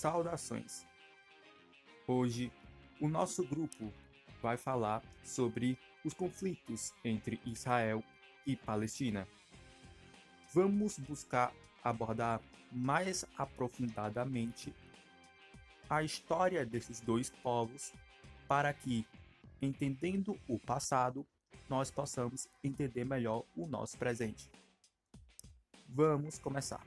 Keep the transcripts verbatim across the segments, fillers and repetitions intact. Saudações! Hoje, o nosso grupo vai falar sobre os conflitos entre Israel e Palestina. Vamos buscar abordar mais aprofundadamente a história desses dois povos para que, entendendo o passado, nós possamos entender melhor o nosso presente. Vamos começar!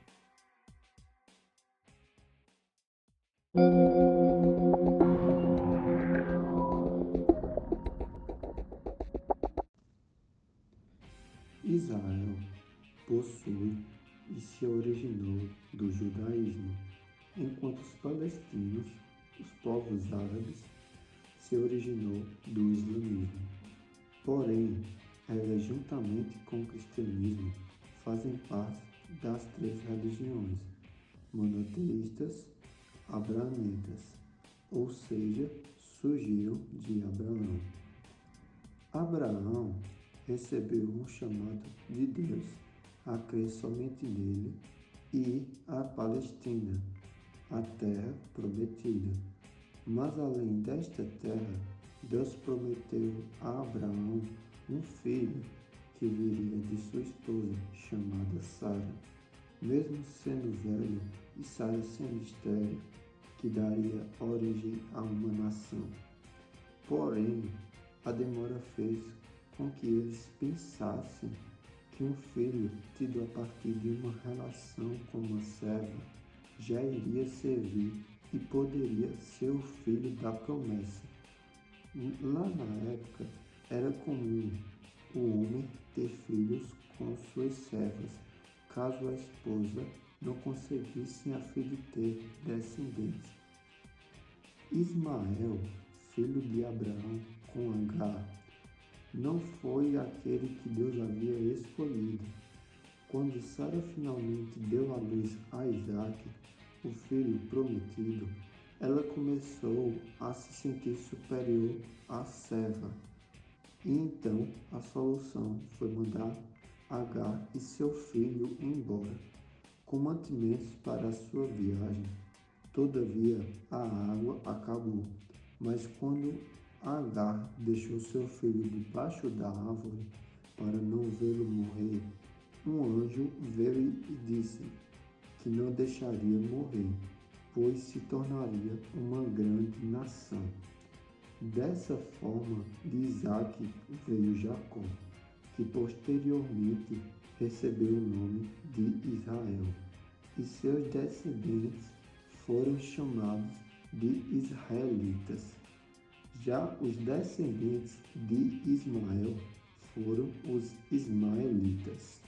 Israel possui e se originou do judaísmo, enquanto os palestinos, os povos árabes, se originou do islamismo. Porém, elas juntamente com o cristianismo fazem parte das três religiões monoteístas abramitas, ou seja, surgiram de Abraão. Abraão recebeu um chamado de Deus a crer somente nele e a Palestina, a terra prometida. Mas além desta terra, Deus prometeu a Abraão um filho que viria de sua esposa, chamada Sara. Mesmo sendo velho, e Sara sem mistério, que daria origem a uma nação. Porém, a demora fez com que eles pensassem que um filho tido a partir de uma relação com uma serva já iria servir e poderia ser o filho da promessa. Lá na época, era comum o homem ter filhos com suas servas, caso a esposa não conseguissem a fim de ter descendência. Ismael, filho de Abraão com Agar, não foi aquele que Deus havia escolhido. Quando Sara finalmente deu à luz a Isaac, o filho prometido, ela começou a se sentir superior à serva. E então a solução foi mandar Agar e seu filho embora, com mantimentos para a sua viagem. Todavia, a água acabou, mas quando Agar deixou seu filho debaixo da árvore para não vê-lo morrer, um anjo veio e disse que não deixaria morrer, pois se tornaria uma grande nação. Dessa forma, de Isaque veio Jacó, que posteriormente recebeu o nome de Israel, e seus descendentes foram chamados de israelitas. Já os descendentes de Ismael foram os ismaelitas.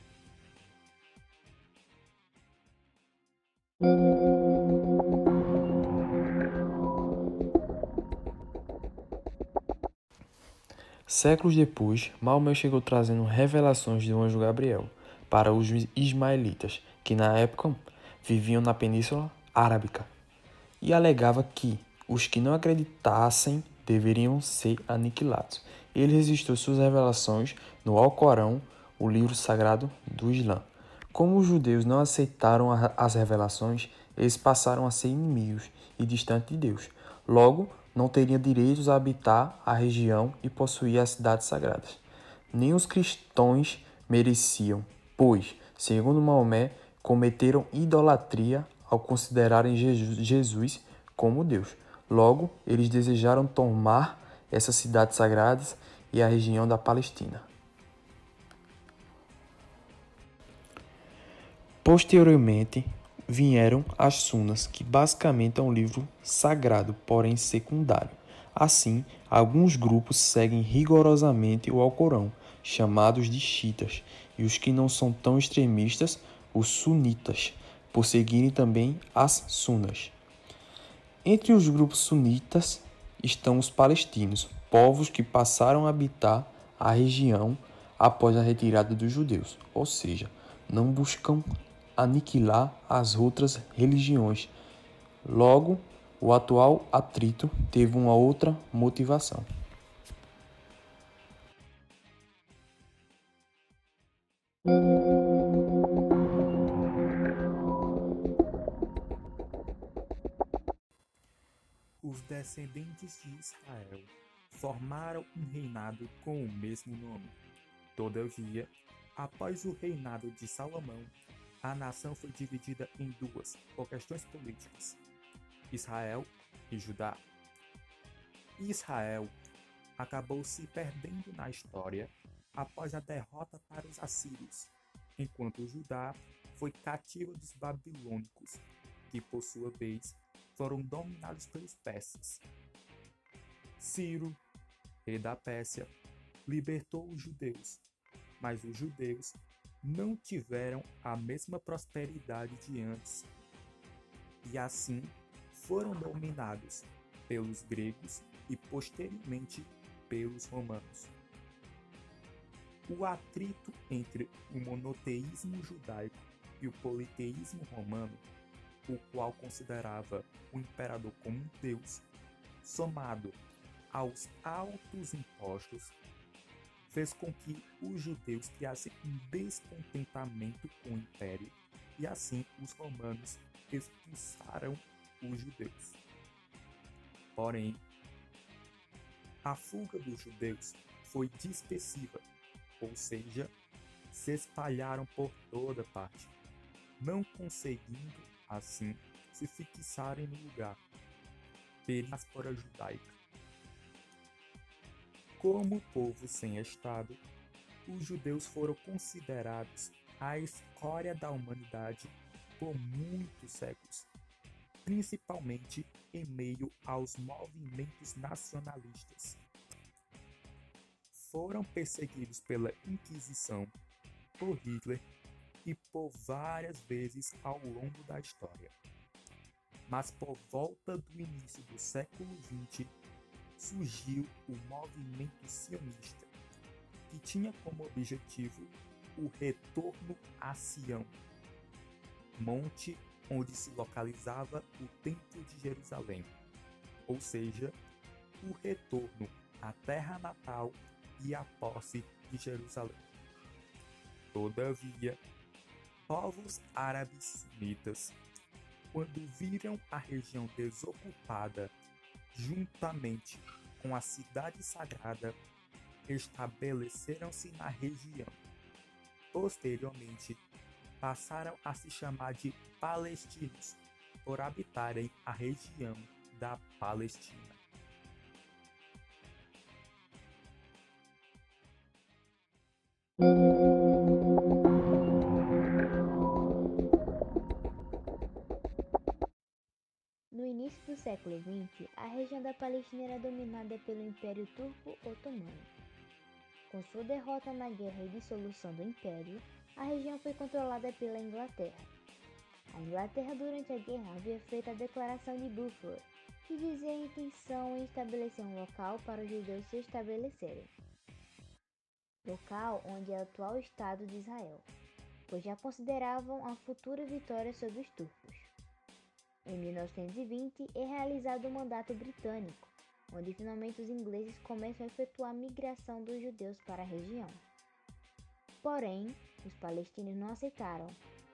Séculos depois, Maomé chegou trazendo revelações do anjo Gabriel para os ismaelitas, que na época viviam na Península Arábica, e alegava que os que não acreditassem deveriam ser aniquilados. Ele registrou suas revelações no Alcorão, o livro sagrado do Islã. Como os judeus não aceitaram as revelações, eles passaram a ser inimigos e distantes de Deus. Logo, não teriam direitos a habitar a região e possuir as cidades sagradas. Nem os cristãos mereciam, pois, segundo Maomé, cometeram idolatria ao considerarem Jesus como Deus. Logo, eles desejaram tomar essas cidades sagradas e a região da Palestina. Posteriormente, vieram as Sunas, que basicamente é um livro sagrado, porém secundário. Assim, alguns grupos seguem rigorosamente o Alcorão, chamados de xiitas, e os que não são tão extremistas, os sunitas, por seguirem também as Sunas. Entre os grupos sunitas estão os palestinos, povos que passaram a habitar a região após a retirada dos judeus, ou seja, não buscam aniquilar as outras religiões. Logo, o atual atrito teve uma outra motivação. os descendentes de Israel formaram um reinado com o mesmo nome. Todavia, após o reinado de Salomão, a nação foi dividida em duas por questões políticas: Israel e Judá. Israel acabou se perdendo na história após a derrota para os assírios, enquanto Judá foi cativa dos babilônicos, que por sua vez foram dominados pelos persas. Ciro, rei da Pérsia, libertou os judeus, mas os judeus não tiveram a mesma prosperidade de antes, e assim foram dominados pelos gregos e posteriormente pelos romanos. O atrito entre o monoteísmo judaico e o politeísmo romano, o qual considerava o imperador como um deus, somado aos altos impostos, fez com que os judeus criassem um descontentamento com o império, e assim os romanos expulsaram os judeus. Porém, a fuga dos judeus foi dispersiva, ou seja, se espalharam por toda parte, não conseguindo, assim, se fixarem no lugar, diáspora judaica. Como povo sem Estado, os judeus foram considerados a escória da humanidade por muitos séculos, principalmente em meio aos movimentos nacionalistas. Foram perseguidos pela Inquisição, por Hitler e por várias vezes ao longo da história. Mas por volta do início do século vinte, surgiu o movimento sionista, que tinha como objetivo o retorno a Sião, monte onde se localizava o Templo de Jerusalém, ou seja, o retorno à terra natal e à posse de Jerusalém. Todavia, povos árabes sunitas, quando viram a região desocupada juntamente com a cidade sagrada, estabeleceram-se na região. Posteriormente, passaram a se chamar de palestinos, por habitarem a região da Palestina. No século vinte, a região da Palestina era dominada pelo Império Turco-Otomano. Com sua derrota na guerra e dissolução do Império, a região foi controlada pela Inglaterra. A Inglaterra, durante a guerra, havia feito a Declaração de Balfour, que dizia a intenção em estabelecer um local para os judeus se estabelecerem, local onde é o atual Estado de Israel, pois já consideravam a futura vitória sobre os turcos. Em mil novecentos e vinte, é realizado o Mandato Britânico, onde finalmente os ingleses começam a efetuar a migração dos judeus para a região. Porém, os palestinos não aceitaram,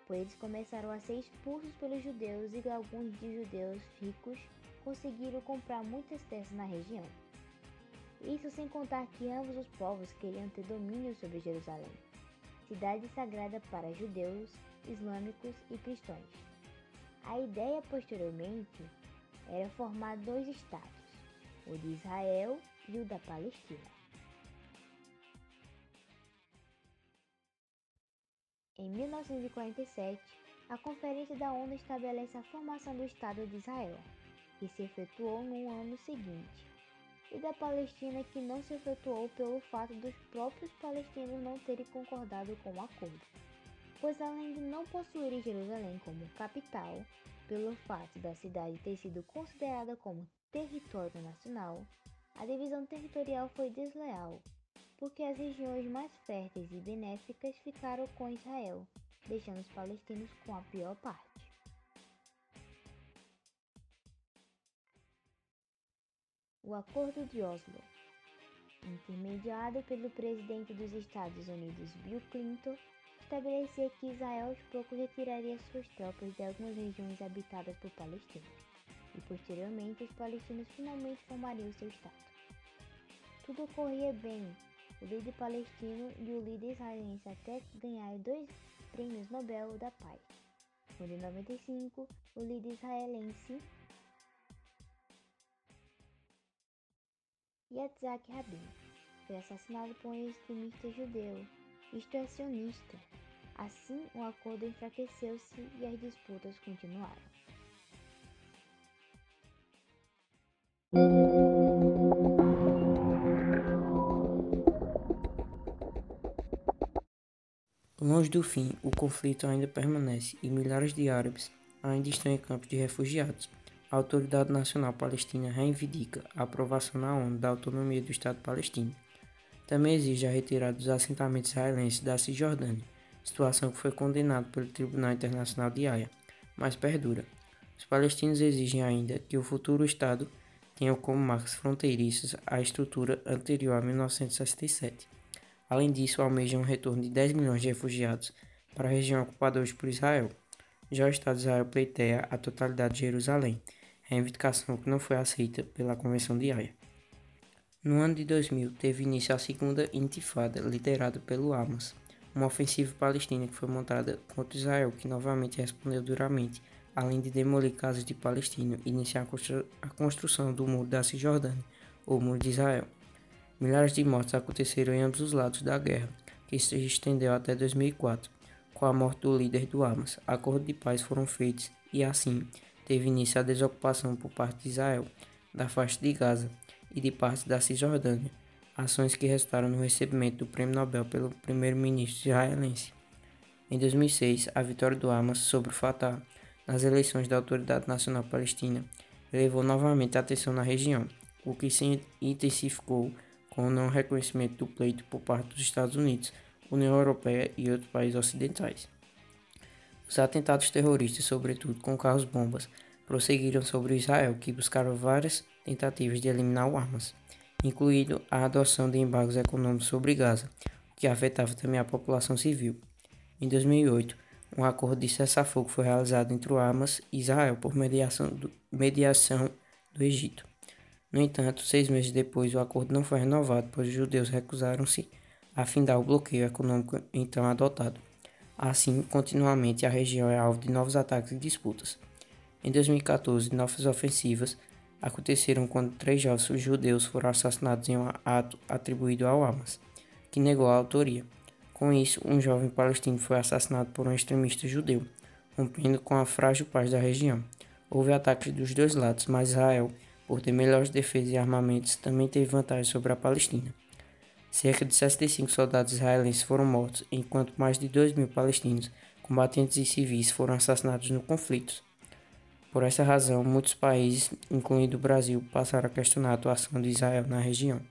pois eles começaram a ser expulsos pelos judeus e alguns de judeus ricos conseguiram comprar muitas terras na região. Isso sem contar que ambos os povos queriam ter domínio sobre Jerusalém, cidade sagrada para judeus, islâmicos e cristãos. A ideia, posteriormente, era formar dois estados, o de Israel e o da Palestina. Em mil novecentos e quarenta e sete, a Conferência da ONU estabelece a formação do Estado de Israel, que se efetuou no ano seguinte, e da Palestina, que não se efetuou pelo fato dos próprios palestinos não terem concordado com o acordo, pois além de não possuírem Jerusalém como capital, pelo fato da cidade ter sido considerada como território nacional, a divisão territorial foi desleal, porque as regiões mais férteis e benéficas ficaram com Israel, deixando os palestinos com a pior parte. O Acordo de Oslo, intermediado pelo presidente dos Estados Unidos Bill Clinton, estabelecia que Israel aos poucos retiraria suas tropas de algumas regiões habitadas por palestinos, e posteriormente os palestinos finalmente formariam seu Estado. Tudo ocorria bem, o líder palestino e o líder israelense até ganharem dois prêmios Nobel da Paz, onde em noventa e cinco o líder israelense Yitzhak Rabin foi assassinado por um extremista judeu, isto é, sionista. Assim, o acordo enfraqueceu-se e as disputas continuaram. Longe do fim, o conflito ainda permanece e milhares de árabes ainda estão em campos de refugiados. A Autoridade Nacional Palestina reivindica a aprovação na ONU da autonomia do Estado palestino. Também exige a retirada dos assentamentos israelenses da Cisjordânia, situação que foi condenada pelo Tribunal Internacional de Haia, mas perdura. Os palestinos exigem ainda que o futuro Estado tenha como marcas fronteiriças a estrutura anterior a mil novecentos e sessenta e sete. Além disso, almejam um retorno de dez milhões de refugiados para a região ocupada hoje por Israel. Já o Estado de Israel pleiteia a totalidade de Jerusalém, reivindicação que não foi aceita pela Convenção de Haia. No ano de dois mil, teve início a segunda intifada, liderada pelo Hamas, uma ofensiva palestina que foi montada contra Israel, que novamente respondeu duramente, além de demolir casas de palestinos e iniciar a construção do Muro da Cisjordânia, ou Muro de Israel. Milhares de mortes aconteceram em ambos os lados da guerra, que se estendeu até dois mil e quatro, com a morte do líder do Hamas. Acordos de paz foram feitos e, assim, teve início a desocupação por parte de Israel da faixa de Gaza e de parte da Cisjordânia, ações que resultaram no recebimento do Prêmio Nobel pelo primeiro-ministro israelense. Em dois mil e seis, a vitória do Hamas sobre o Fatah nas eleições da Autoridade Nacional Palestina elevou novamente a atenção na região, o que se intensificou com o não reconhecimento do pleito por parte dos Estados Unidos, União Europeia e outros países ocidentais. Os atentados terroristas, sobretudo com carros-bombas, prosseguiram sobre Israel, que buscaram várias tentativas de eliminar o Hamas, incluindo a adoção de embargos econômicos sobre Gaza, o que afetava também a população civil. Em dois mil e oito, um acordo de cessar-fogo foi realizado entre o Hamas e Israel por mediação do, mediação do Egito. No entanto, seis meses depois, o acordo não foi renovado, pois os judeus recusaram-se a findar o bloqueio econômico então adotado. Assim, continuamente, a região é alvo de novos ataques e disputas. Em dois mil e catorze, novas ofensivas aconteceram quando três jovens judeus foram assassinados em um ato atribuído ao Hamas, que negou a autoria. Com isso, um jovem palestino foi assassinado por um extremista judeu, rompendo com a frágil paz da região. Houve ataques dos dois lados, mas Israel, por ter melhores defesas e armamentos, também teve vantagem sobre a Palestina. Cerca de sessenta e cinco soldados israelenses foram mortos, enquanto mais de dois mil palestinos, combatentes e civis foram assassinados no conflito. Por essa razão, muitos países, incluindo o Brasil, passaram a questionar a atuação de Israel na região.